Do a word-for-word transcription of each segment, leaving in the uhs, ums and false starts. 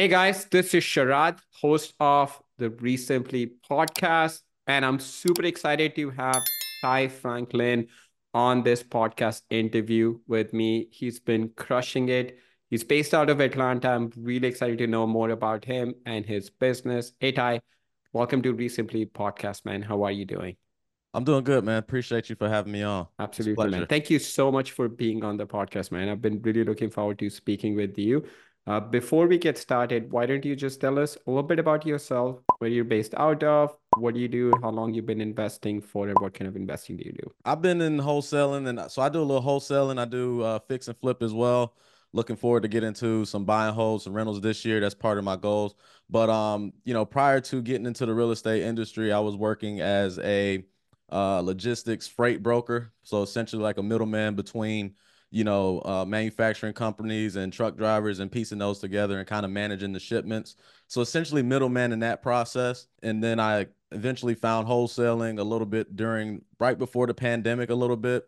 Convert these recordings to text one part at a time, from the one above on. Hey guys, this is Sharad, host of the ReSimply podcast, and I'm super excited to have Ty Franklin on this podcast interview with me. He's been crushing it. He's based out of Atlanta. I'm really excited to know more about him and his business. Hey Ty, welcome to ReSimply podcast, man. How are you doing? I'm doing good, man. Appreciate you for having me on. Absolutely, man. Thank you so much for being on the podcast, man. I've been really looking forward to speaking with you. Uh, before we get started, why don't you just tell us a little bit about yourself, where you're based out of, what do you do, how long you've been investing for, and what kind of investing do you do? I've been in wholesaling, and so I do a little wholesaling. I do uh, fix and flip as well. Looking forward to get into some buy and holds, some rentals this year. That's part of my goals. But, um, you know, prior to getting into the real estate industry, I was working as a uh, logistics freight broker. So essentially like a middleman between you know, uh, manufacturing companies and truck drivers and piecing those together and kind of managing the shipments. So essentially middleman in that process. And then I eventually found wholesaling a little bit during, right before the pandemic a little bit,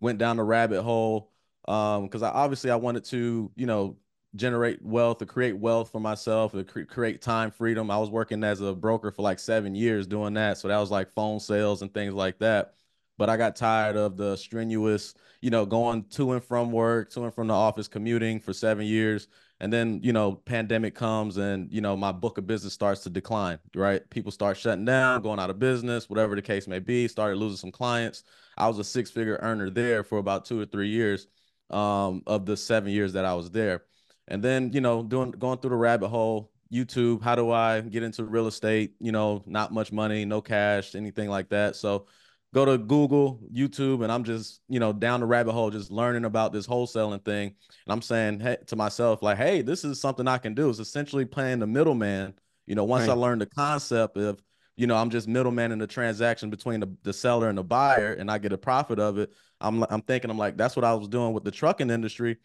went down the rabbit hole. Um, cause I obviously I wanted to, you know, generate wealth to create wealth for myself, to cre create time freedom. I was working as a broker for like seven years doing that. So that was like phone sales and things like that. But I got tired of the strenuous, you know, going to and from work, to and from the office, commuting for seven years. And then, you know, pandemic comes and, you know, my book of business starts to decline, right? People start shutting down, going out of business, whatever the case may be, started losing some clients. I was a six-figure earner there for about two or three years um, of the seven years that I was there. And then, you know, doing going through the rabbit hole, YouTube, how do I get into real estate? You know, not much money, no cash, anything like that. So go to Google, YouTube, and I'm just, you know, down the rabbit hole, just learning about this wholesaling thing. And I'm saying hey, to myself, like, hey, this is something I can do. It's essentially playing the middleman. You know, once right. I learned the concept of, you know, I'm just middleman in the transaction between the, the seller and the buyer, and I get a profit of it. I'm, I'm thinking, I'm like, that's what I was doing with the trucking industry.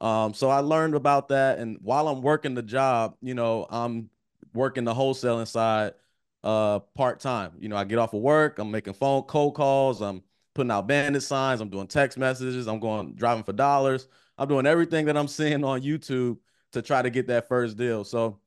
Um, so I learned about that. And while I'm working the job, you know, I'm working the wholesaling side uh part-time. You know, I get off of work, I'm making phone cold calls, I'm putting out bandit signs, I'm doing text messages, I'm going driving for dollars, I'm doing everything that I'm seeing on YouTube to try to get that first deal. So,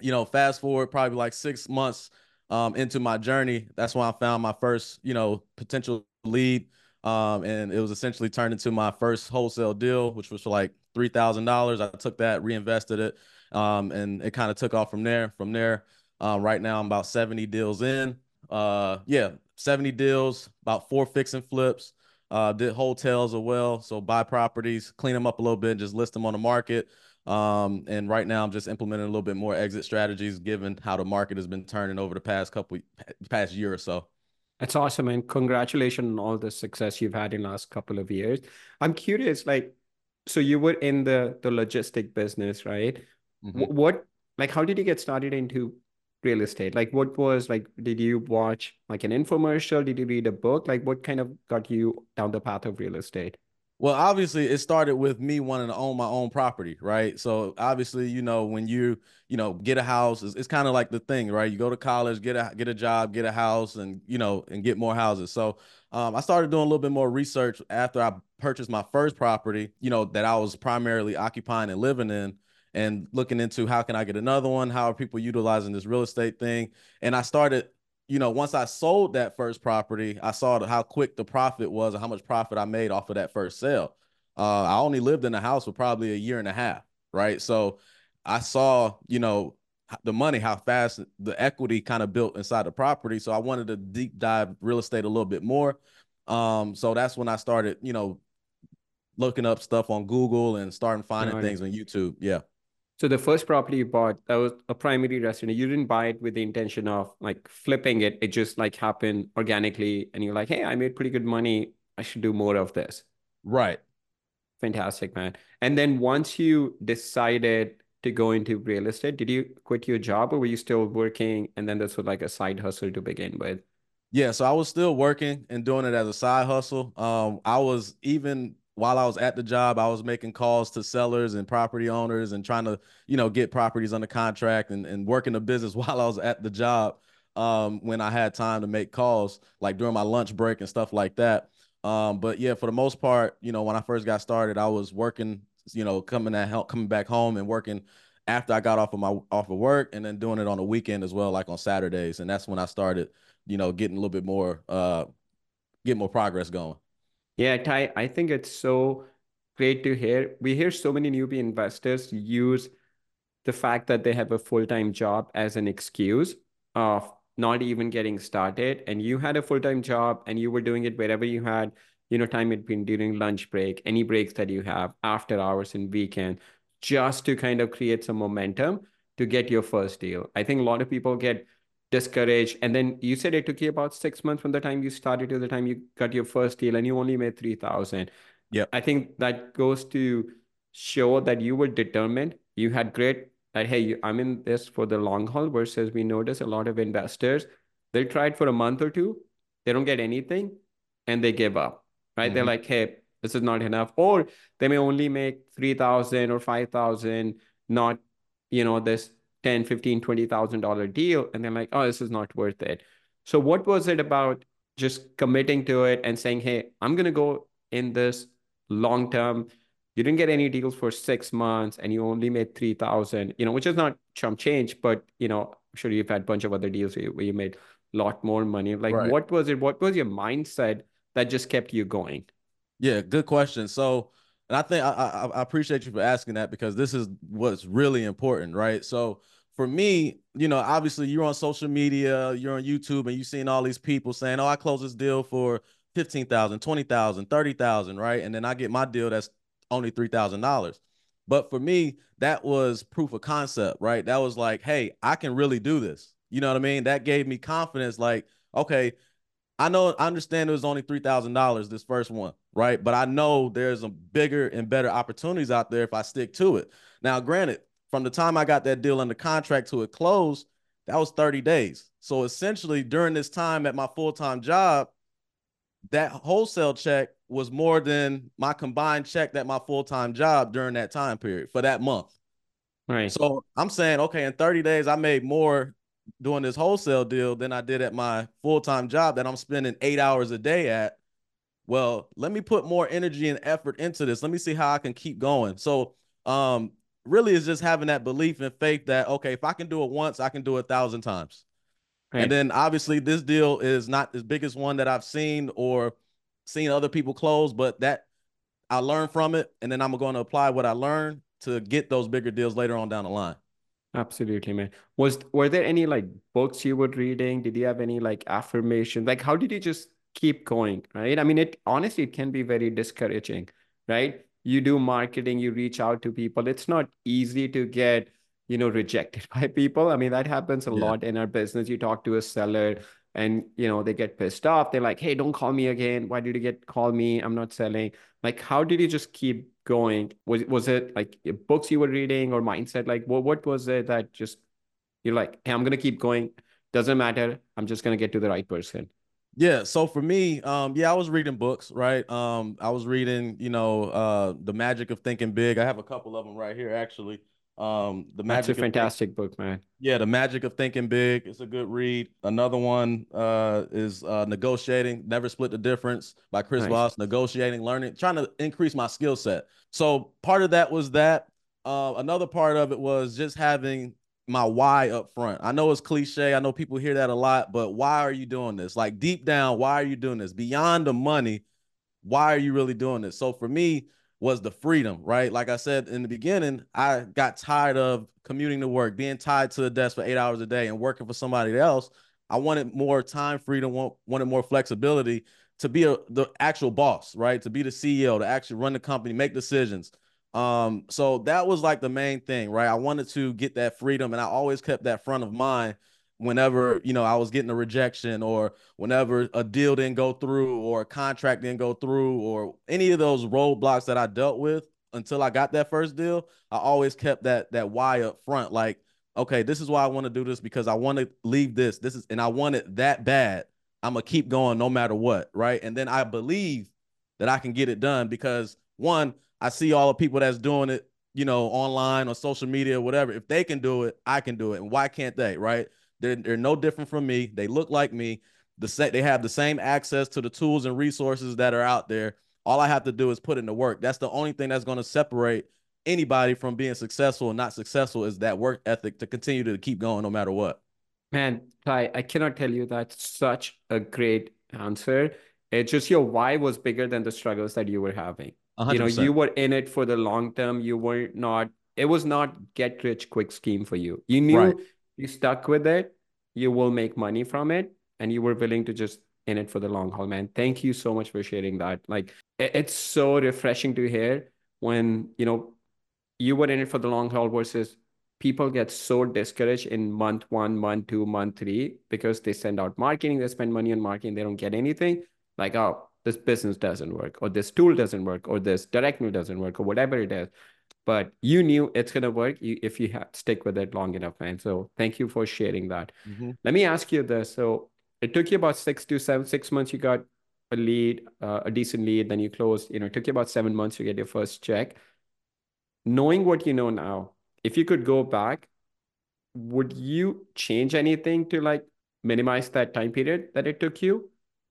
you know, fast forward probably like six months um into my journey, that's when I found my first, you know, potential lead, um and it was essentially turned into my first wholesale deal, which was for like three thousand dollars. I took that, reinvested it, um and it kind of took off from there from there Uh, right now, I'm about seventy deals in. Uh, yeah, seventy deals, about four fix and flips. Uh, did hotels as well. So buy properties, clean them up a little bit, and just list them on the market. Um, and right now, I'm just implementing a little bit more exit strategies, given how the market has been turning over the past couple, past year or so. That's awesome, and congratulations on all the success you've had in the last couple of years. I'm curious, like, so you were in the the logistic business, right? Mm-hmm. What, like, how did you get started into real estate? Like, what was, like, did you watch like an infomercial? Did you read a book? Like, what kind of got you down the path of real estate? Well, obviously it started with me wanting to own my own property, right? So obviously, you know, when you, you know, get a house, it's, it's kind of like the thing, right? You go to college, get a, get a job, get a house, and, you know, and get more houses. So um, I started doing a little bit more research after I purchased my first property, you know, that I was primarily occupying and living in, and looking into how can I get another one? How are people utilizing this real estate thing? And I started, you know, once I sold that first property, I saw how quick the profit was and how much profit I made off of that first sale. Uh, I only lived in the house for probably a year and a half, right? So I saw, you know, the money, how fast the equity kind of built inside the property. So I wanted to deep dive real estate a little bit more. Um, so that's when I started, you know, looking up stuff on Google and starting finding things on YouTube. Yeah. So the first property you bought, that was a primary residence. You didn't buy it with the intention of like flipping it. It just like happened organically. And you're like, hey, I made pretty good money. I should do more of this. Right. Fantastic, man. And then once you decided to go into real estate, did you quit your job or were you still working? And then this was like a side hustle to begin with. Yeah. So I was still working and doing it as a side hustle. Um, I was even... While I was at the job, I was making calls to sellers and property owners and trying to, you know, get properties under contract and, and working the business while I was at the job, um, when I had time to make calls, like during my lunch break and stuff like that. Um, but yeah, for the most part, you know, when I first got started, I was working, you know, coming at, coming back home and working after I got off of my off of work, and then doing it on the weekend as well, like on Saturdays. And that's when I started, you know, getting a little bit more, uh, get more progress going. Yeah, Ty, I think it's so great to hear. We hear so many newbie investors use the fact that they have a full-time job as an excuse of not even getting started. And you had a full-time job and you were doing it wherever you had, you know, time it been during lunch break, any breaks that you have, after hours and weekend, just to kind of create some momentum to get your first deal. I think a lot of people get discouraged. And then you said it took you about six months from the time you started to the time you got your first deal, and you only made three thousand. Yeah. I think that goes to show that you were determined. You had grit that, hey, I'm in this for the long haul, versus we notice a lot of investors, they tried for a month or two, they don't get anything, and they give up, right? Mm-hmm. They're like, hey, this is not enough. Or they may only make three thousand or five thousand, not, you know, this ten, fifteen, twenty thousand dollar deal. And they're like, oh, this is not worth it. So what was it about just committing to it and saying, hey, I'm going to go in this long term? You didn't get any deals for six months and you only made three thousand, you know, which is not chump change, but, you know, I'm sure you've had a bunch of other deals where you, where you made a lot more money. Like, right. What was it? What was your mindset that just kept you going? Yeah, good question. So, and I think I, I, I appreciate you for asking that, because this is what's really important, right? So for me, you know, obviously you're on social media, you're on YouTube, and you've seen all these people saying, oh, I closed this deal for fifteen thousand, twenty thousand, thirty thousand, right? And then I get my deal that's only three thousand dollars. But for me, that was proof of concept, right? That was like, hey, I can really do this. You know what I mean? That gave me confidence. Like, okay, I know, I understand it was only three thousand dollars this first one, right? But I know there's a bigger and better opportunities out there if I stick to it. Now, granted, from the time I got that deal under contract to it closed, that was thirty days. So essentially during this time at my full-time job, that wholesale check was more than my combined check at my full-time job during that time period for that month. Right. So I'm saying, okay, in thirty days, I made more doing this wholesale deal than I did at my full-time job that I'm spending eight hours a day at. Well, let me put more energy and effort into this. Let me see how I can keep going. So um, really it's just having that belief and faith that, okay, if I can do it once, I can do it a thousand times. Right. And then obviously this deal is not the biggest one that I've seen or seen other people close, but that I learned from it. And then I'm going to apply what I learned to get those bigger deals later on down the line. Absolutely, man. Was, were there any like books you were reading? Did you have any like affirmations? Like, how did you just keep going? Right. I mean, it honestly, it can be very discouraging, right? You do marketing, you reach out to people. It's not easy to get, you know, rejected by people. I mean, that happens a yeah. lot in our business. You talk to a seller and, you know, they get pissed off. They're like, hey, don't call me again. Why did you get call me? I'm not selling. Like, how did you just keep going? Was, was it like books you were reading or mindset? Like, well, what was it that just, you're like, hey, I'm going to keep going. Doesn't matter. I'm just going to get to the right person. Yeah. So for me, um, yeah, I was reading books, right? Um, I was reading, you know, uh, The Magic of Thinking Big. I have a couple of them right here, actually. Um, the magic That's a fantastic of, book, man. Yeah, The Magic of Thinking Big. It's a good read. Another one uh, is uh, Negotiating, Never Split the Difference by Chris nice. Voss. Negotiating, learning, trying to increase my skill set. So part of that was that. Uh, another part of it was just having my why up front. I know it's cliche. I know people hear that a lot, but why are you doing this? Like deep down, why are you doing this? Beyond the money, why are you really doing this? So for me, was the freedom, right? Like I said in the beginning, I got tired of commuting to work, being tied to a desk for eight hours a day and working for somebody else. I wanted more time freedom, wanted more flexibility to be a, the actual boss, right? To be the C E O, to actually run the company, make decisions. Um, so that was like the main thing, right? I wanted to get that freedom, and I always kept that front of mind whenever, you know, I was getting a rejection or whenever a deal didn't go through or a contract didn't go through or any of those roadblocks that I dealt with until I got that first deal, I always kept that, that why up front. Like, okay, this is why I want to do this, because I want to leave this. This is, and I want it that bad. I'm going to keep going no matter what. Right. And then I believe that I can get it done because one, I see all the people that's doing it, you know, online or social media or whatever. If they can do it, I can do it. And why can't they? Right. They're, they're no different from me. They look like me. The set, they have the same access to the tools and resources that are out there. All I have to do is put in the work. That's the only thing that's going to separate anybody from being successful and not successful is that work ethic to continue to keep going no matter what. Man, Ty, I cannot tell you that. Such a great answer. It's just your why was bigger than the struggles that you were having. one hundred percent. You know, you were in it for the long term. You were not, it was not get rich quick scheme for you. You knew right. you stuck with it. You will make money from it. And you were willing to just in it for the long haul, man. Thank you so much for sharing that. Like, it's so refreshing to hear when, you know, you were in it for the long haul versus people get so discouraged in month one, month two, month three, because they send out marketing, they spend money on marketing, they don't get anything. Like, oh, this business doesn't work, or this tool doesn't work, or this direct mail doesn't work, or whatever it is. But you knew it's going to work if you stick with it long enough, man. So thank you for sharing that. Mm-hmm. Let me ask you this. So it took you about six to seven, six months. You got a lead, uh, a decent lead. Then you closed, you know, it took you about seven months to get your first check. Knowing what you know now, if you could go back, would you change anything to like minimize that time period that it took you?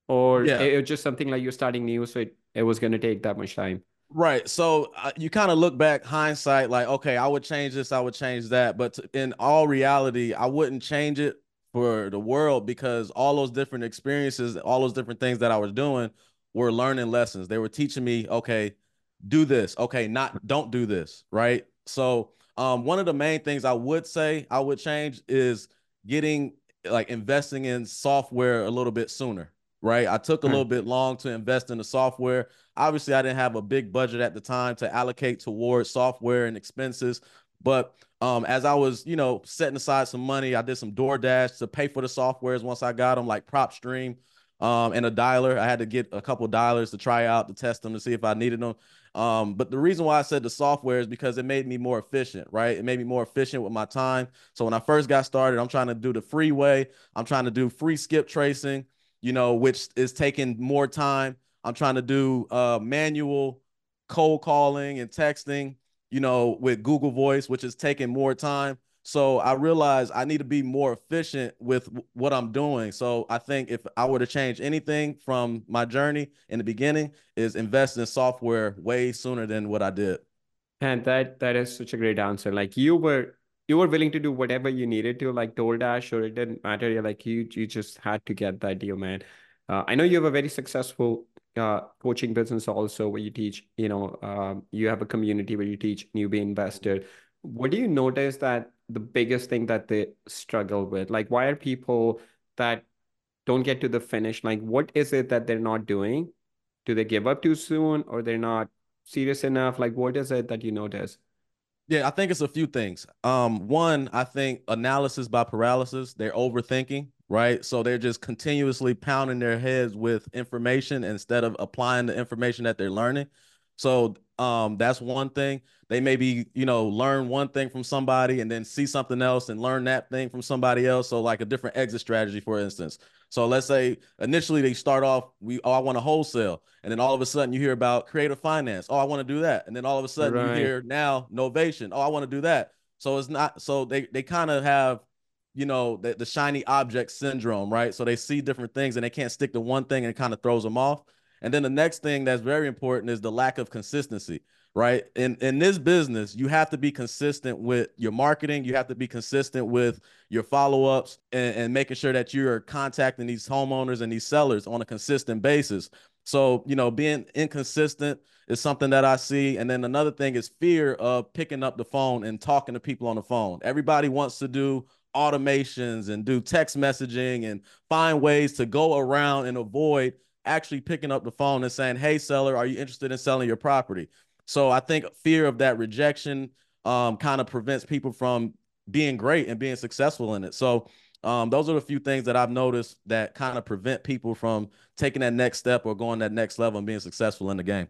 Or yeah. it was just something like you're starting new, so it, it was going to take that much time? Right. So uh, you kind of look back, hindsight, like, okay, I would change this, I would change that. But to, in all reality, I wouldn't change it for the world, because all those different experiences, all those different things that I was doing were learning lessons. They were teaching me, okay, do this. Okay, not, don't do this. Right. So um, one of the main things I would say I would change is getting, like investing in software a little bit sooner. Right. I took a little bit long to invest in the software. Obviously, I didn't have a big budget at the time to allocate towards software and expenses. But um, as I was, you know, setting aside some money, I did some DoorDash to pay for the softwares once I got them, like PropStream um, and a dialer. I had to get a couple of dialers to try out, to test them, to see if I needed them. Um, but the reason why I said the software is because it made me more efficient, right? It made me more efficient with my time. So when I first got started, I'm trying to do the free way. I'm trying to do free skip tracing, you know, which is taking more time. I'm trying to do uh, manual cold calling and texting, you know, with Google Voice, which is taking more time. So I realized I need to be more efficient with w- what I'm doing. So I think if I were to change anything from my journey in the beginning, is invest in software way sooner than what I did. And that that is such a great answer. Like, you were you were willing to do whatever you needed to, like DoorDash, or it didn't matter. You're like, you, you just had to get that deal, man. Uh, I know you have a very successful uh, coaching business also, where you teach, you know, um, you have a community where you teach newbie investor. What do you notice that the biggest thing that they struggle with? Like, why are people that don't get to the finish? Like, what is it that they're not doing? Do they give up too soon, or they're not serious enough? Like, what is it that you notice? Yeah, I think it's a few things. Um, one, I think analysis by paralysis. They're overthinking, right? So they're just continuously pounding their heads with information instead of applying the information that they're learning. So um, that's one thing. They maybe, you know, learn one thing from somebody and then see something else and learn that thing from somebody else. So like a different exit strategy, for instance. So let's say initially they start off, we, oh, I want to wholesale. And then all of a sudden you hear about creative finance. Oh, I want to do that. And then all of a sudden right. you hear now novation. Oh, I want to do that. So it's not, so they, they kind of have, you know, the, the shiny object syndrome, right? So they see different things and they can't stick to one thing, and it kind of throws them off. And then the next thing that's very important is the lack of consistency, right? In in this business, you have to be consistent with your marketing. You have to be consistent with your follow-ups and, and making sure that you're contacting these homeowners and these sellers on a consistent basis. So, you know, being inconsistent is something that I see. And then another thing is fear of picking up the phone and talking to people on the phone. Everybody wants to do automations and do text messaging and find ways to go around and avoid actually picking up the phone and saying, hey, seller, are you interested in selling your property? So I think fear of that rejection um, kind of prevents people from being great and being successful in it. So um, those are the few things that I've noticed that kind of prevent people from taking that next step or going that next level and being successful in the game.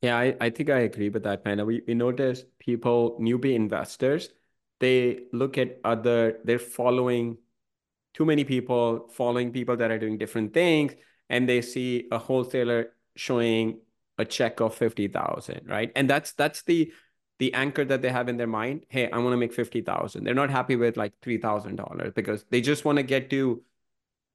Yeah, I, I think I agree with that, man. We, we notice people, newbie investors, they look at other, they're following too many people, following people that are doing different things. And they see a wholesaler showing a check of fifty thousand, right? And that's that's the the anchor that they have in their mind. Hey, I want to make fifty thousand. They're not happy with like three thousand dollars, because they just want to get to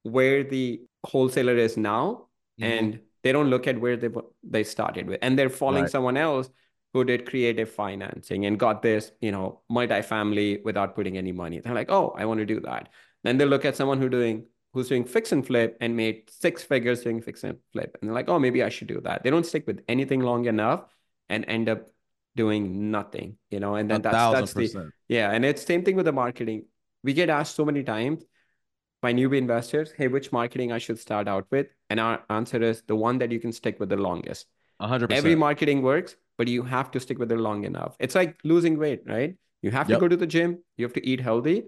where the wholesaler is now. Mm-hmm. And they don't look at where they they started with. And they're following right. someone else who did creative financing and got this, you know, multifamily without putting any money. They're like, oh, I want to do that. Then they look at someone who doing who's doing fix and flip and made six figures doing fix and flip. And they're like, oh, maybe I should do that. They don't stick with anything long enough and end up doing nothing, you know, and then that's, that's the, yeah. And it's same thing with the marketing. We get asked so many times by newbie investors, hey, which marketing I should start out with? And our answer is the one that you can stick with the longest. one hundred percent. Every marketing works, but you have to stick with it long enough. It's like losing weight, right? You have to yep. go to the gym. You have to eat healthy.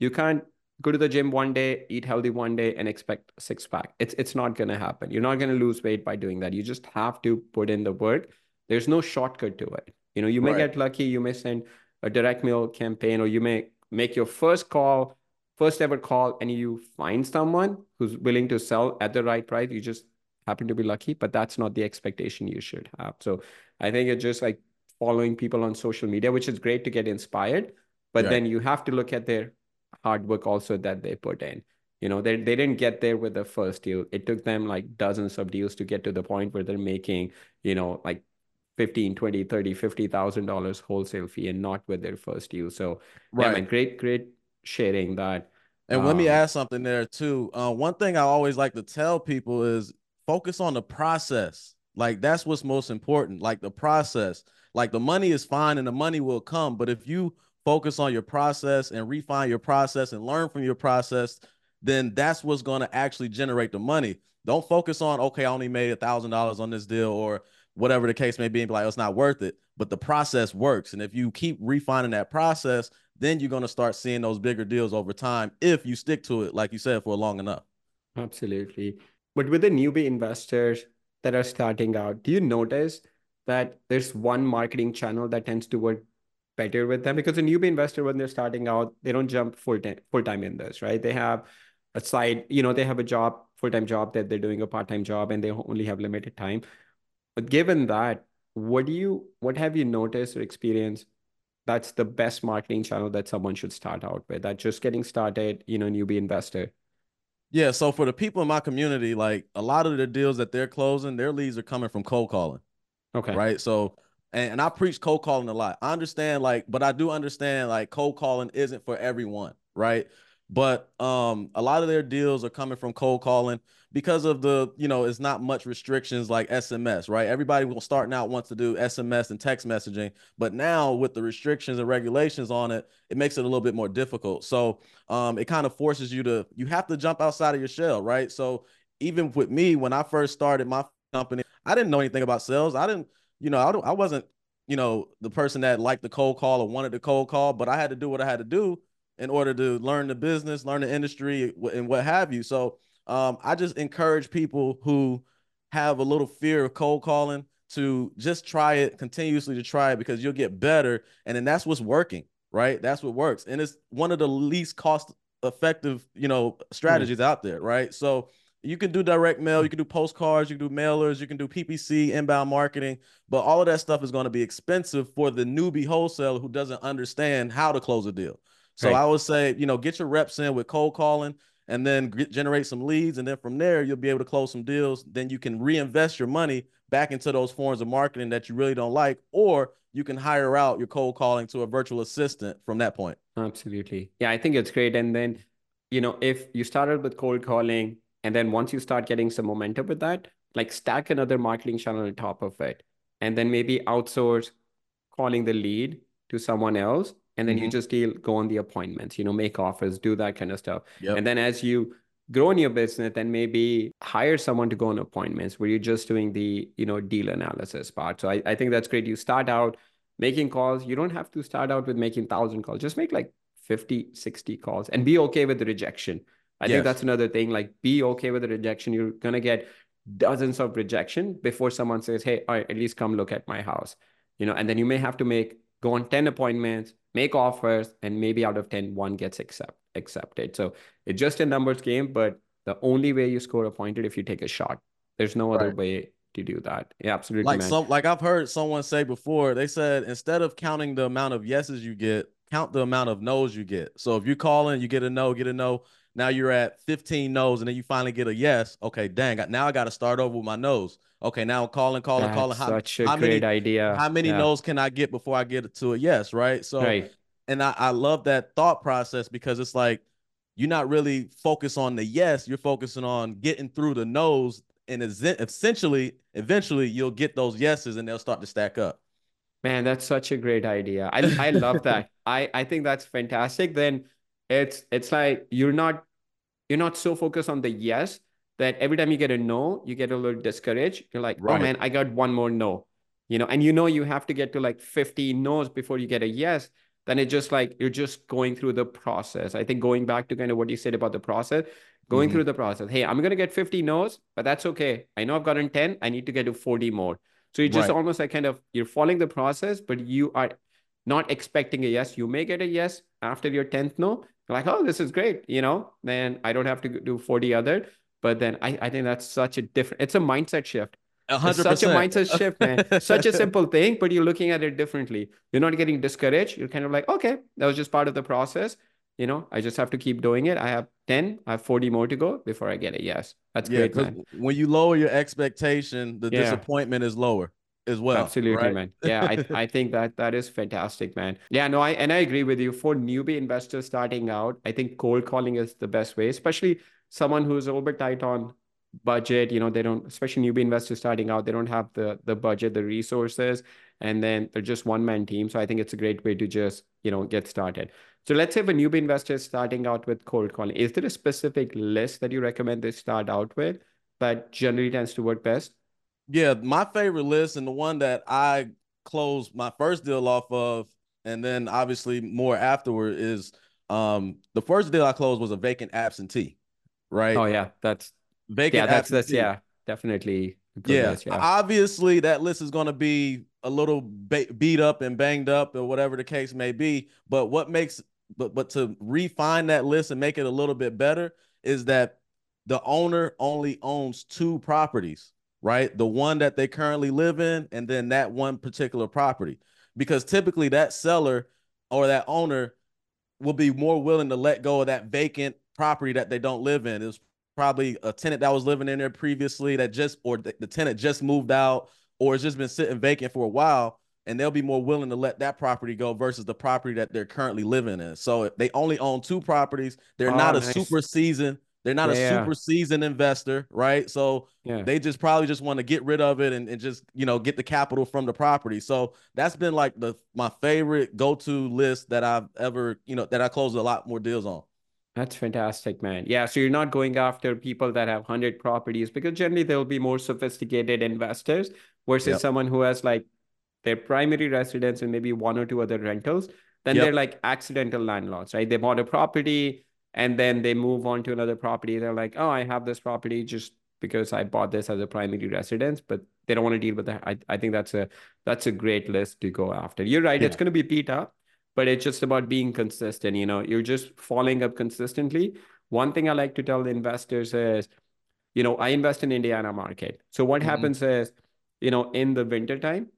You can't go to the gym one day, eat healthy one day and expect a six pack. It's, it's not going to happen. You're not going to lose weight by doing that. You just have to put in the work. There's no shortcut to it. You know, you may right. get lucky. You may send a direct mail campaign, or you may make your first call, first ever call, and you find someone who's willing to sell at the right price. You just happen to be lucky, but that's not the expectation you should have. So I think it's just like following people on social media, which is great to get inspired, but yeah. then you have to look at their hard work also that they put in. You know, they, they didn't get there with the first deal. It took them like dozens of deals to get to the point where they're making, you know, like fifteen, twenty, thirty, fifty thousand dollars wholesale fee and not with their first deal. So right. yeah, man, great, great sharing that. And um, let me add something there too. Uh, one thing I always like to tell people is focus on the process. Like that's what's most important. Like the process, like the money is fine and the money will come. But if you focus on your process and refine your process and learn from your process, then that's what's going to actually generate the money. Don't focus on, okay, I only made a thousand dollars on this deal or whatever the case may be, and be like, oh, it's not worth it. But the process works. And if you keep refining that process, then you're going to start seeing those bigger deals over time if you stick to it, like you said, for long enough. Absolutely. But with the newbie investors that are starting out, do you notice that there's one marketing channel that tends to work better with them? Because a newbie investor, when they're starting out, they don't jump full-time full-time in this, right? They have a side, you know, they have a job, full-time job that they're doing, a part-time job, and they only have limited time. But given that, what do you, what have you noticed or experienced that's the best marketing channel that someone should start out with, that just getting started, you know, newbie investor? Yeah. So for the people in my community, like a lot of the deals that they're closing, their leads are coming from cold calling. Okay. Right. So, and, and I preach cold calling a lot. I understand like, but I do understand like cold calling isn't for everyone. Right. But um, a lot of their deals are coming from cold calling because of the, you know, it's not much restrictions like S M S, right? Everybody will starting out wants to do S M S and text messaging, but now with the restrictions and regulations on it, it makes it a little bit more difficult. So um, it kind of forces you to, you have to jump outside of your shell, right? So even with me, when I first started my company, I didn't know anything about sales. I didn't, you know, I, don't, I wasn't, you know, the person that liked the cold call or wanted the cold call, but I had to do what I had to do in order to learn the business, learn the industry, and what have you. So um, I just encourage people who have a little fear of cold calling to just try it, continuously to try it, because you'll get better. And then that's what's working, right? That's what works. And it's one of the least cost effective, you know, strategies mm. out there, right? So you can do direct mail, you can do postcards, you can do mailers, you can do P P C, inbound marketing, but all of that stuff is going to be expensive for the newbie wholesaler who doesn't understand how to close a deal. So right. I would say, you know, get your reps in with cold calling and then get, generate some leads. And then from there, you'll be able to close some deals. Then you can reinvest your money back into those forms of marketing that you really don't like, or you can hire out your cold calling to a virtual assistant from that point. Absolutely. Yeah, I think it's great. And then, you know, if you started with cold calling and then once you start getting some momentum with that, like stack another marketing channel on top of it, and then maybe outsource calling the lead to someone else. And then mm-hmm. you just deal, go on the appointments, you know, make offers, do that kind of stuff. Yep. And then as you grow in your business, then maybe hire someone to go on appointments where you're just doing the, you know, deal analysis part. So I, I think that's great. You start out making calls. You don't have to start out with making thousand calls. Just make like fifty, sixty calls and be okay with the rejection. I yes. think that's another thing, like be okay with the rejection. You're going to get dozens of rejection before someone says, hey, all right, at least come look at my house, you know, and then you may have to make, go on ten appointments, make offers, and maybe out of ten, one gets accept, accepted. So it's just a numbers game, but the only way you score a point is if you take a shot. There's no right. other way to do that. Yeah, absolutely. Like, some, like I've heard someone say before, they said, instead of counting the amount of yeses you get, count the amount of no's you get. So if you call in, you get a no, get a no. Now you're at fifteen no's and then you finally get a yes. Okay, dang. Now I got to start over with my no's. Okay, now I'm calling, calling, That's calling. How, such a how great many, idea. How many yeah. no's can I get before I get to a yes, right? So, right. and I, I love that thought process because it's like, you're not really focused on the yes, you're focusing on getting through the no's, and essentially, eventually you'll get those yeses and they'll start to stack up. Man, that's such a great idea. I, I love that. I, I think that's fantastic. Then it's, it's like, you're not, you're not so focused on the yes that every time you get a no, you get a little discouraged. You're like, right. oh man, I got one more no, you know, and you know, you have to get to like fifty no's before you get a yes. Then it's just like, you're just going through the process. I think going back to kind of what you said about the process, going mm-hmm. through the process. Hey, I'm going to get fifty no's, but that's okay. I know I've gotten ten. I need to get to forty more. So you're just right. almost like kind of, you're following the process, but you are not expecting a yes. You may get a yes after your tenth no. You're like, oh, this is great. You know, then I don't have to do forty other. But then I, I think that's such a different, it's a mindset shift. one hundred percent. It's such a mindset shift, man. Such a simple thing, but you're looking at it differently. You're not getting discouraged. You're kind of like, okay, that was just part of the process. You know, I just have to keep doing it. I have ten, I have forty more to go before I get a yes. That's yeah, great, man. When you lower your expectation, the yeah. disappointment is lower as well. Absolutely, right? man. Yeah, I, I think that that is fantastic, man. Yeah, no, I and I agree with you. For newbie investors starting out, I think cold calling is the best way, especially someone who's a little bit tight on budget. You know, they don't, especially newbie investors starting out, they don't have the the budget, the resources, and then they're just one man team. So I think it's a great way to just, you know, get started. So let's say if a newbie investor is starting out with cold calling, is there a specific list that you recommend they start out with that generally tends to work best? Yeah, my favorite list and the one that I closed my first deal off of, and then obviously more afterward, is um, the first deal I closed was a vacant absentee, right? Oh yeah, that's vacant. Yeah, that's, that's yeah, definitely. Yeah. List, yeah, obviously that list is going to be a little beat up and banged up or whatever the case may be. But what makes, but, but to refine that list and make it a little bit better is that the owner only owns two properties, right? The one that they currently live in, and then that one particular property, because typically that seller or that owner will be more willing to let go of that vacant property that they don't live in. It's probably a tenant that was living in there previously that just, or the, the tenant just moved out, or it's just been sitting vacant for a while, and they'll be more willing to let that property go versus the property that they're currently living in. So they only own two properties. They're oh, not a nice. super seasoned. They're not yeah. a super seasoned investor, right? So yeah. they just probably just want to get rid of it and, and just, you know, get the capital from the property. So that's been like the my favorite go-to list that I've ever, you know, that I closed a lot more deals on. That's fantastic, man. Yeah. So you're not going after people that have one hundred properties, because generally they'll be more sophisticated investors versus yep. someone who has like their primary residence and maybe one or two other rentals. Then yep. they're like accidental landlords, right? They bought a property and then they move on to another property. They're like, oh, I have this property just because I bought this as a primary residence, but they don't want to deal with that. I, I think that's a, that's a great list to go after. You're right. Yeah. It's going to be beat up. But it's just about being consistent. You know, you're just following up consistently. One thing I like to tell the investors is, you know, I invest in Indiana market. So what mm-hmm. happens is, you know, in the winter time,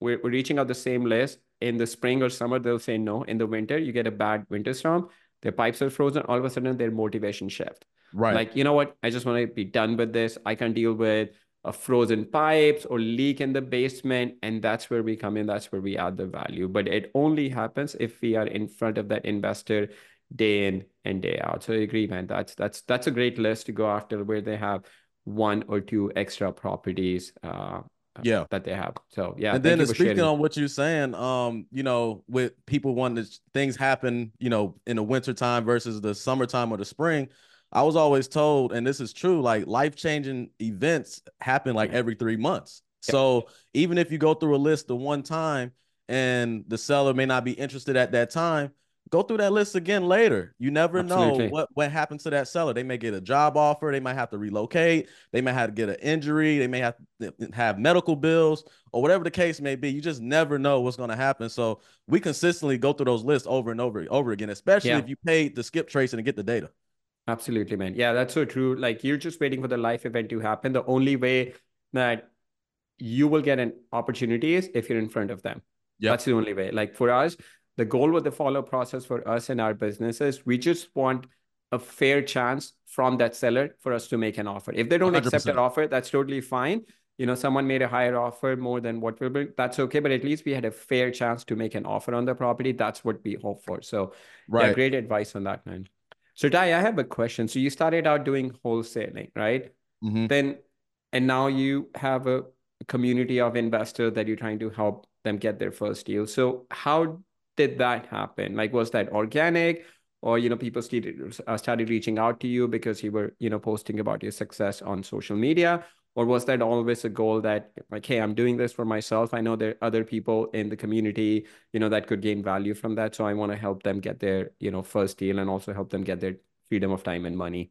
we're, we're reaching out the same list. In the spring or summer, they'll say no. In the winter, you get a bad winter storm. Their pipes are frozen. All of a sudden, their motivation shifts. Right. Like, you know what? I just want to be done with this. I can't deal with a frozen pipes or leak in the basement. And that's where we come in. That's where we add the value. But it only happens if we are in front of that investor day in and day out. So I agree, man. That's, that's, that's a great list to go after, where they have one or two extra properties uh, yeah. that they have. So yeah. And then speaking on what you're saying, um, you know, with people wanting to, things happen, you know, in the winter time versus the summertime or the spring, I was always told, and this is true, like life-changing events happen like every three months. Yeah. So even if you go through a list the one time and the seller may not be interested at that time, go through that list again later. You never Absolutely. know what, what happens to that seller. They may get a job offer. They might have to relocate. They may have to get an injury. They may have to have medical bills or whatever the case may be. You just never know what's going to happen. So we consistently go through those lists over and over, over again, especially yeah. if you paid the skip tracing and get the data. Absolutely, man. Yeah, that's so true. Like, you're just waiting for the life event to happen. The only way that you will get an opportunity is if you're in front of them. Yep. That's the only way. Like, for us, the goal with the follow process for us and our businesses, we just want a fair chance from that seller for us to make an offer. If they don't one hundred percent accept that offer, that's totally fine. You know, someone made a higher offer more than what we bring. That's okay. But at least we had a fair chance to make an offer on the property. That's what we hope for. So right. yeah, great advice on that, man. So Ty, I have a question. So you started out doing wholesaling, right? Mm-hmm. Then, and now you have a community of investors that you're trying to help them get their first deal. So how did that happen? Like, was that organic? Or, you know, people started, uh, started reaching out to you because you were, you know, posting about your success on social media? Or was that always a goal that, like, hey, I'm doing this for myself. I know there are other people in the community, you know, that could gain value from that. So I want to help them get their, you know, first deal and also help them get their freedom of time and money.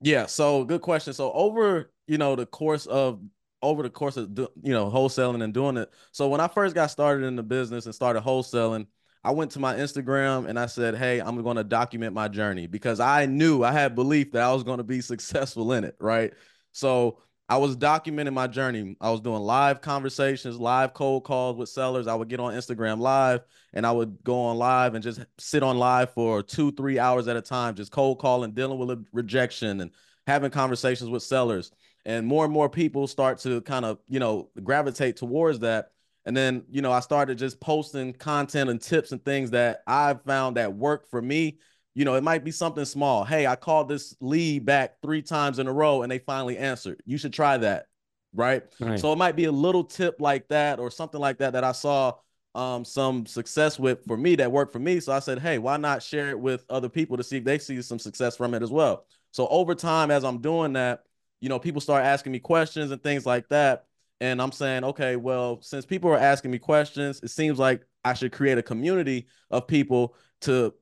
Yeah. So good question. So over, you know, the course of, over the course of, you know, wholesaling and doing it. So when I first got started in the business and started wholesaling, I went to my Instagram and I said, hey, I'm going to document my journey, because I knew I had belief that I was going to be successful in it. Right. So I was documenting my journey. I was doing live conversations, live cold calls with sellers. I would get on Instagram live and I would go on live and just sit on live for two, three hours at a time, just cold calling, dealing with rejection and having conversations with sellers. And more and more people start to kind of, you know, gravitate towards that. And then, you know, I started just posting content and tips and things that I found that work for me. You know, it might be something small. Hey, I called this lead back three times in a row and they finally answered. You should try that. Right. right. So it might be a little tip like that or something like that that I saw um, some success with for me that worked for me. So I said, hey, why not share it with other people to see if they see some success from it as well? So over time, as I'm doing that, you know, people start asking me questions and things like that. And I'm saying, okay, well, since people are asking me questions, it seems like I should create a community of people to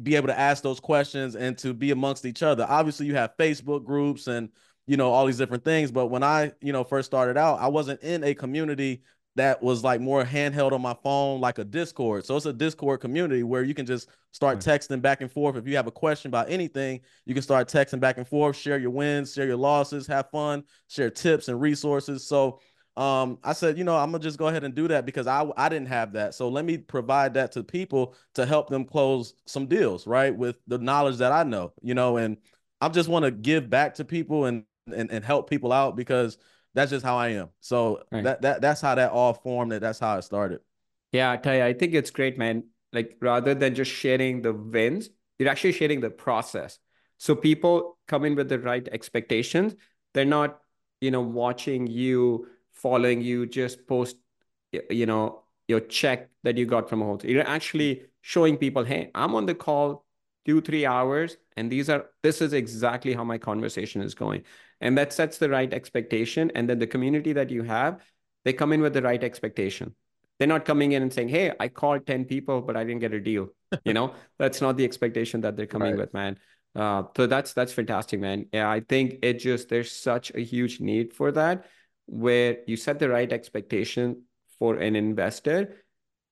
be able to ask those questions and to be amongst each other. Obviously, you have Facebook groups and, you know, all these different things. But when I, you know, first started out, I wasn't in a community that was like more handheld on my phone, like a Discord. So it's a Discord community where you can just start texting back and forth. If you have a question about anything, you can start texting back and forth, share your wins, share your losses, have fun, share tips and resources. So Um, I said, you know, I'm gonna just go ahead and do that because I, I didn't have that. So let me provide that to people to help them close some deals, right? With the knowledge that I know, you know, and I just want to give back to people and, and, and help people out because that's just how I am. So right. that, that, that's how that all formed. That that's how it started. Yeah. Ty, I think it's great, man. Like rather than just sharing the wins, you're actually sharing the process. So people come in with the right expectations. They're not, you know, watching you, following you, just post, you know, your check that you got from a hotel. You're actually showing people, hey, I'm on the call two, three hours. And these are, this is exactly how my conversation is going. And that sets the right expectation. And then the community that you have, they come in with the right expectation. They're not coming in and saying, hey, I called ten people, but I didn't get a deal. You know, that's not the expectation that they're coming right. with, man. Uh, so that's, that's fantastic, man. Yeah. I think it just, there's such a huge need for that, where you set the right expectation for an investor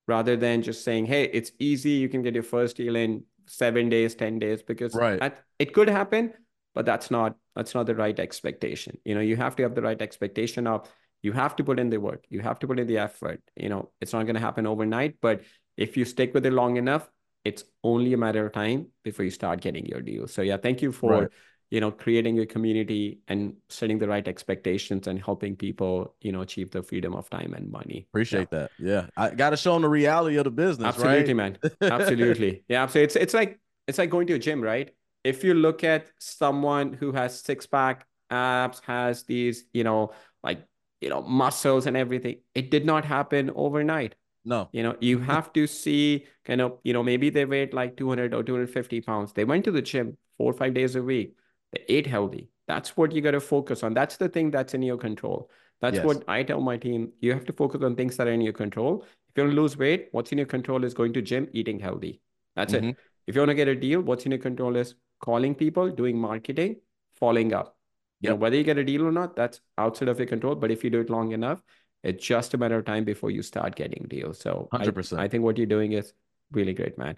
rather than just saying, hey, it's easy. You can get your first deal in seven days, ten days, because right. that, it could happen, but that's not, that's not the right expectation. You know, you have to have the right expectation of, you have to put in the work, you have to put in the effort. You know, it's not going to happen overnight, but if you stick with it long enough, it's only a matter of time before you start getting your deal. So yeah, thank you for right. you know, creating a community and setting the right expectations and helping people, you know, achieve the freedom of time and money. Appreciate yeah. that. Yeah. I got to show them the reality of the business. Absolutely, right? man. Absolutely. Yeah. So it's, it's like, it's like going to a gym, right? If you look at someone who has six pack abs, has these, you know, like, you know, muscles and everything, it did not happen overnight. No, you know, you have to see kind of, you know, maybe they weighed like two hundred or two hundred fifty pounds. They went to the gym four or five days a week. Eat healthy. That's what you got to focus on. That's the thing that's in your control. That's yes. what I tell my team. You have to focus on things that are in your control. If you want to lose weight, what's in your control is going to gym, eating healthy. That's mm-hmm. it. If you want to get a deal, what's in your control is calling people, doing marketing, following up. Yep. You know, whether you get a deal or not, that's outside of your control. But if you do it long enough, it's just a matter of time before you start getting deals. So one hundred percent. I, I think what you're doing is really great, man.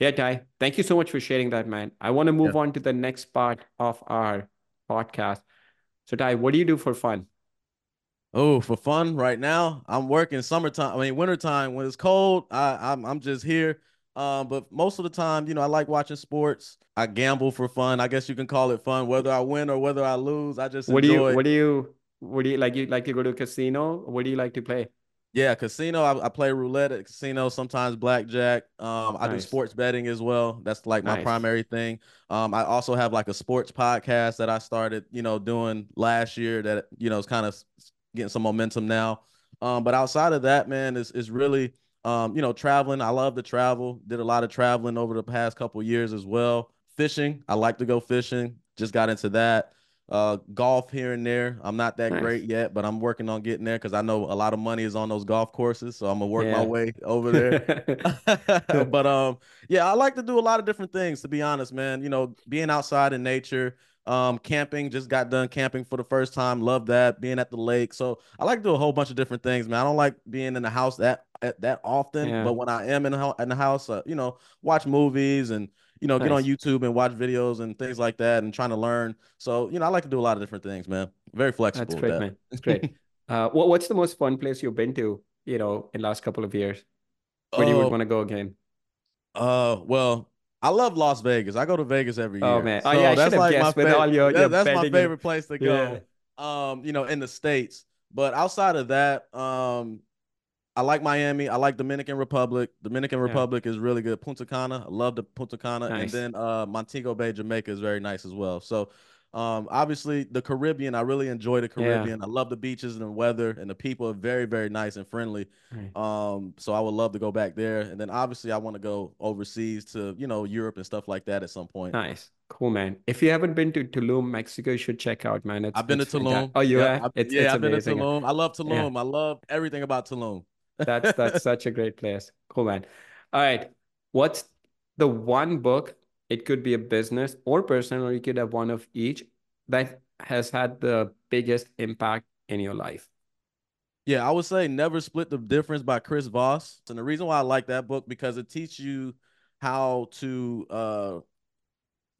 Yeah, Ty, thank you so much for sharing that, man. I want to move yeah. on to the next part of our podcast. So, Ty, what do you do for fun? Oh, for fun right now, I'm working summertime. I mean, wintertime when it's cold, I, I'm, I'm just here. Um, but most of the time, you know, I like watching sports. I gamble for fun. I guess you can call it fun, whether I win or whether I lose. I just what enjoy. Do you, what do you, what do you like? You like to go to a casino? What do you like to play? Yeah, casino. I, I play roulette at casino, sometimes blackjack. Um, I nice. do sports betting as well. That's like my nice. primary thing. Um, I also have like a sports podcast that I started, you know, doing last year that, you know, is kind of getting some momentum now. Um, but outside of that, man, is is really, um, you know, traveling. I love to travel. Did a lot of traveling over the past couple of years as well. Fishing. I like to go fishing. Just got into that. Uh, golf here and there. I'm not that nice. great yet, but I'm working on getting there because I know a lot of money is on those golf courses. So I'm gonna work yeah. my way over there. But um, yeah, I like to do a lot of different things, to be honest, man. You know, being outside in nature, um, camping. Just got done camping for the first time. Love that. Being at the lake. So I like to do a whole bunch of different things, man. I don't like being in the house that that often, yeah. but when I am in the, in the house, uh, you know, watch movies and, you know, nice. get on YouTube and watch videos and things like that and trying to learn. So, you know, I like to do a lot of different things, man. Very flexible. That's great, that. man. That's great. uh, what, what's the most fun place you've been to, you know, in the last couple of years? Where do uh, you would want to go again? Uh, well, I love Las Vegas. I go to Vegas every year. Oh, man. Oh, so yeah, I that's like my favorite, all your, yeah, your that's my favorite place to go, yeah. um, you know, in the States. But outside of that, um, I like Miami. I like Dominican Republic. Dominican yeah. Republic is really good. Punta Cana. I love the Punta Cana. Nice. And then uh, Montego Bay, Jamaica is very nice as well. So um, obviously the Caribbean, I really enjoy the Caribbean. Yeah. I love the beaches and the weather and the people are very, very nice and friendly. Right. Um, so I would love to go back there. And then obviously I want to go overseas to, you know, Europe and stuff like that at some point. Nice. Cool, man. If you haven't been to Tulum, Mexico, you should check out, man. It's, I've been it's to Tulum. Fantastic. Oh, you yeah, have? It's, yeah, it's I've amazing. been to Tulum. I love Tulum. Yeah. I love everything about Tulum. That's that's such a great place. Cool, man. All right. What's the one book? It could be a business or personal, or you could have one of each that has had the biggest impact in your life. Yeah, I would say Never Split the Difference by Chris Voss. And the reason why I like that book, because it teaches you how to uh,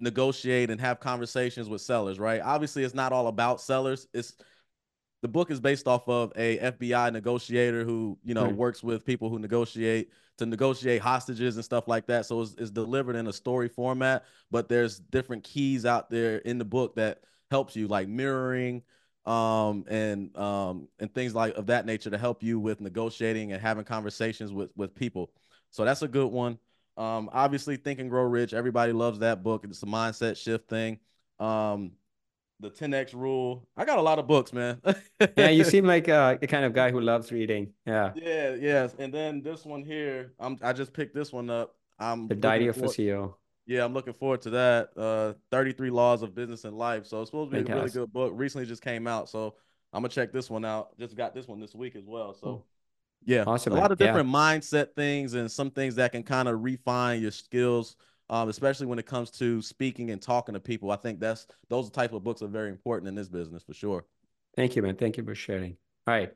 negotiate and have conversations with sellers, right? Obviously, it's not all about sellers. It's The book is based off of a F B I negotiator who, you know, right. works with people who negotiate to negotiate hostages and stuff like that. So it's, it's delivered in a story format, but there's different keys out there in the book that helps you, like mirroring um, and um, and things like of that nature to help you with negotiating and having conversations with, with people. So that's a good one. Um, obviously, Think and Grow Rich. Everybody loves that book. It's a mindset shift thing. Um, The ten X Rule. I got a lot of books, man. Yeah, you seem like uh, the kind of guy who loves reading. Yeah. Yeah, yes. And then this one here, I'm, I just picked this one up. I'm The Diary of a C E O. Yeah, I'm looking forward to that. Uh, thirty-three Laws of Business and Life. So it's supposed to be Fantastic. a really good book. Recently just came out. So I'm going to check this one out. Just got this one this week as well. So Ooh. yeah, awesome, a lot man. of different yeah. mindset things and some things that can kind of refine your skills. Um, especially when it comes to speaking and talking to people. I think that's those type of books are very important in this business for sure. Thank you, man. Thank you for sharing. All right.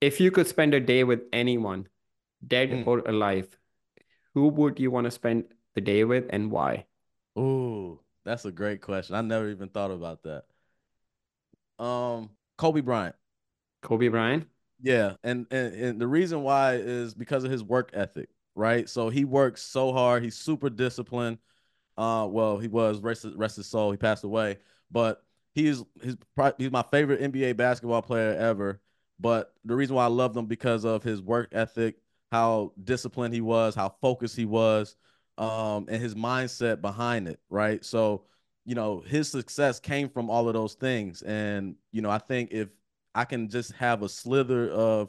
If you could spend a day with anyone, dead mm. or alive, who would you want to spend the day with and why? Ooh, that's a great question. I never even thought about that. Um, Kobe Bryant. Kobe Bryant? Yeah. And, and, and the reason why is because of his work ethic. Right. So he works so hard. He's super disciplined. Uh, well, he was rest, rest his soul. He passed away, but he's, he's, he's my favorite N B A basketball player ever. But the reason why I love him because of his work ethic, how disciplined he was, how focused he was, um, and his mindset behind it. Right. So, you know, his success came from all of those things. And, you know, I think if I can just have a slither of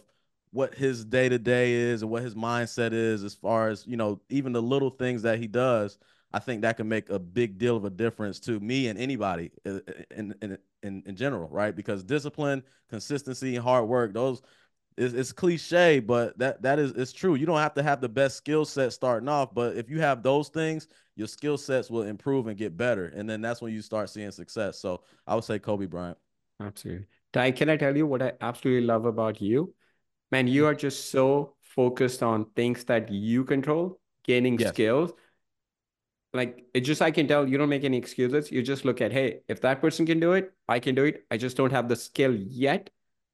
what his day-to-day is and what his mindset is as far as, you know, even the little things that he does, I think that can make a big deal of a difference to me and anybody in in in, in general, right? Because discipline, consistency, and hard work, those, it's, it's cliche, but that that is it's true. You don't have to have the best skill set starting off, but if you have those things, your skill sets will improve and get better. And then that's when you start seeing success. So I would say Kobe Bryant. Absolutely. Ty, can I tell you what I absolutely love about you? Man, you are just so focused on things that you control, gaining yes. skills. Like, it just, I can tell you don't make any excuses. You just look at, hey, if that person can do it, I can do it. I just don't have the skill yet.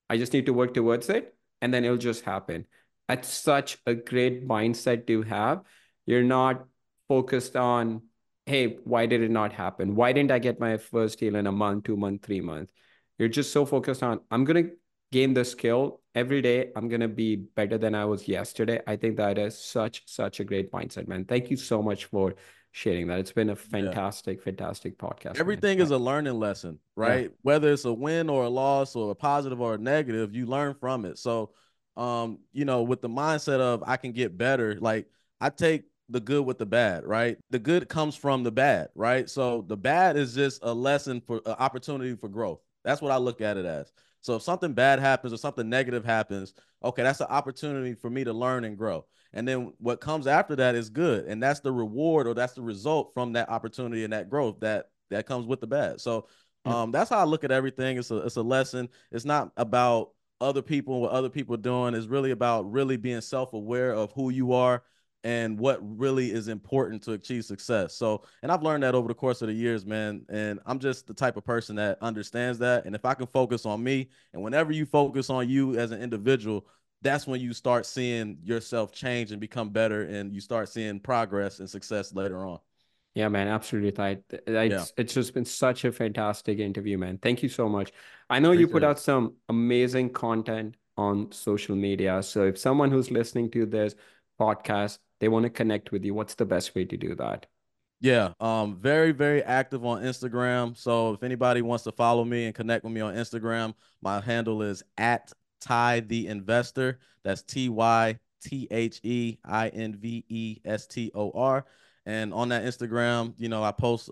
I just need to work towards it. And then it'll just happen. That's such a great mindset to have. You're not focused on, hey, why did it not happen? Why didn't I get my first deal in a month, two months, three months? You're just so focused on, I'm going to gain the skill every day. I'm going to be better than I was yesterday. I think that is such, such a great mindset, man. Thank you so much for sharing that. It's been a fantastic, yeah. fantastic podcast. Everything man. is a learning lesson, right? Yeah. Whether it's a win or a loss or a positive or a negative, you learn from it. So, um, you know, with the mindset of I can get better, like I take the good with the bad, right? The good comes from the bad, right? So the bad is just a lesson for an opportunity for growth. That's what I look at it as. So if something bad happens or something negative happens, okay, that's an opportunity for me to learn and grow. And then what comes after that is good. And that's the reward or that's the result from that opportunity and that growth that, that comes with the bad. So um, that's how I look at everything. It's a, it's a lesson. It's not about other people and what other people are doing. It's really about really being self-aware of who you are and what really is important to achieve success. So, and I've learned that over the course of the years, man. And I'm just the type of person that understands that. And if I can focus on me, and whenever you focus on you as an individual, that's when you start seeing yourself change and become better, and you start seeing progress and success later on. Yeah, man, absolutely. I, I, yeah. It's just been such a fantastic interview, man. Thank you so much. I know Appreciate you put out some amazing content on social media. So if someone who's listening to this podcast, they want to connect with you, what's the best way to do that? Yeah, um, very, very active on Instagram. So if anybody wants to follow me and connect with me on Instagram, my handle is at Ty the Investor. That's T Y T H E I N V E S T O R. And on that Instagram, you know, I post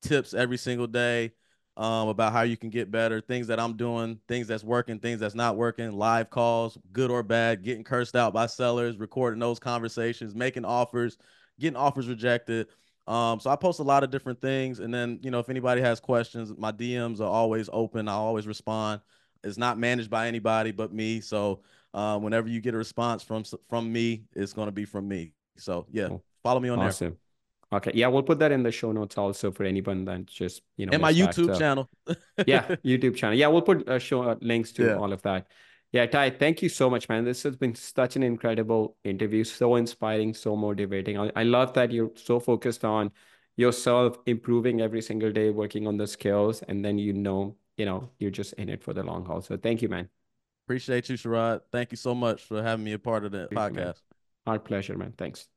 tips every single day um, about how you can get better, things that I'm doing, things that's working, things that's not working, live calls, good or bad, getting cursed out by sellers, recording those conversations, making offers, getting offers rejected. Um, so I post a lot of different things. And then, you know, if anybody has questions, my D Ms are always open. I always respond. It's not managed by anybody but me. So uh, whenever you get a response from from me, it's going to be from me. So, yeah, follow me on awesome. there. Okay. Yeah, we'll put that in the show notes also for anyone that just, you know. And my YouTube that. channel. yeah, YouTube channel. Yeah, we'll put uh, show uh, links to yeah. all of that. Yeah, Ty, thank you so much, man. This has been such an incredible interview. So inspiring, so motivating. I, I love that you're so focused on yourself, improving every single day, working on the skills, and then you know, you know, you're just in it for the long haul. So thank you, man. Appreciate you, Sharad. Thank you so much for having me a part of the Appreciate podcast. You, Our pleasure, man. Thanks.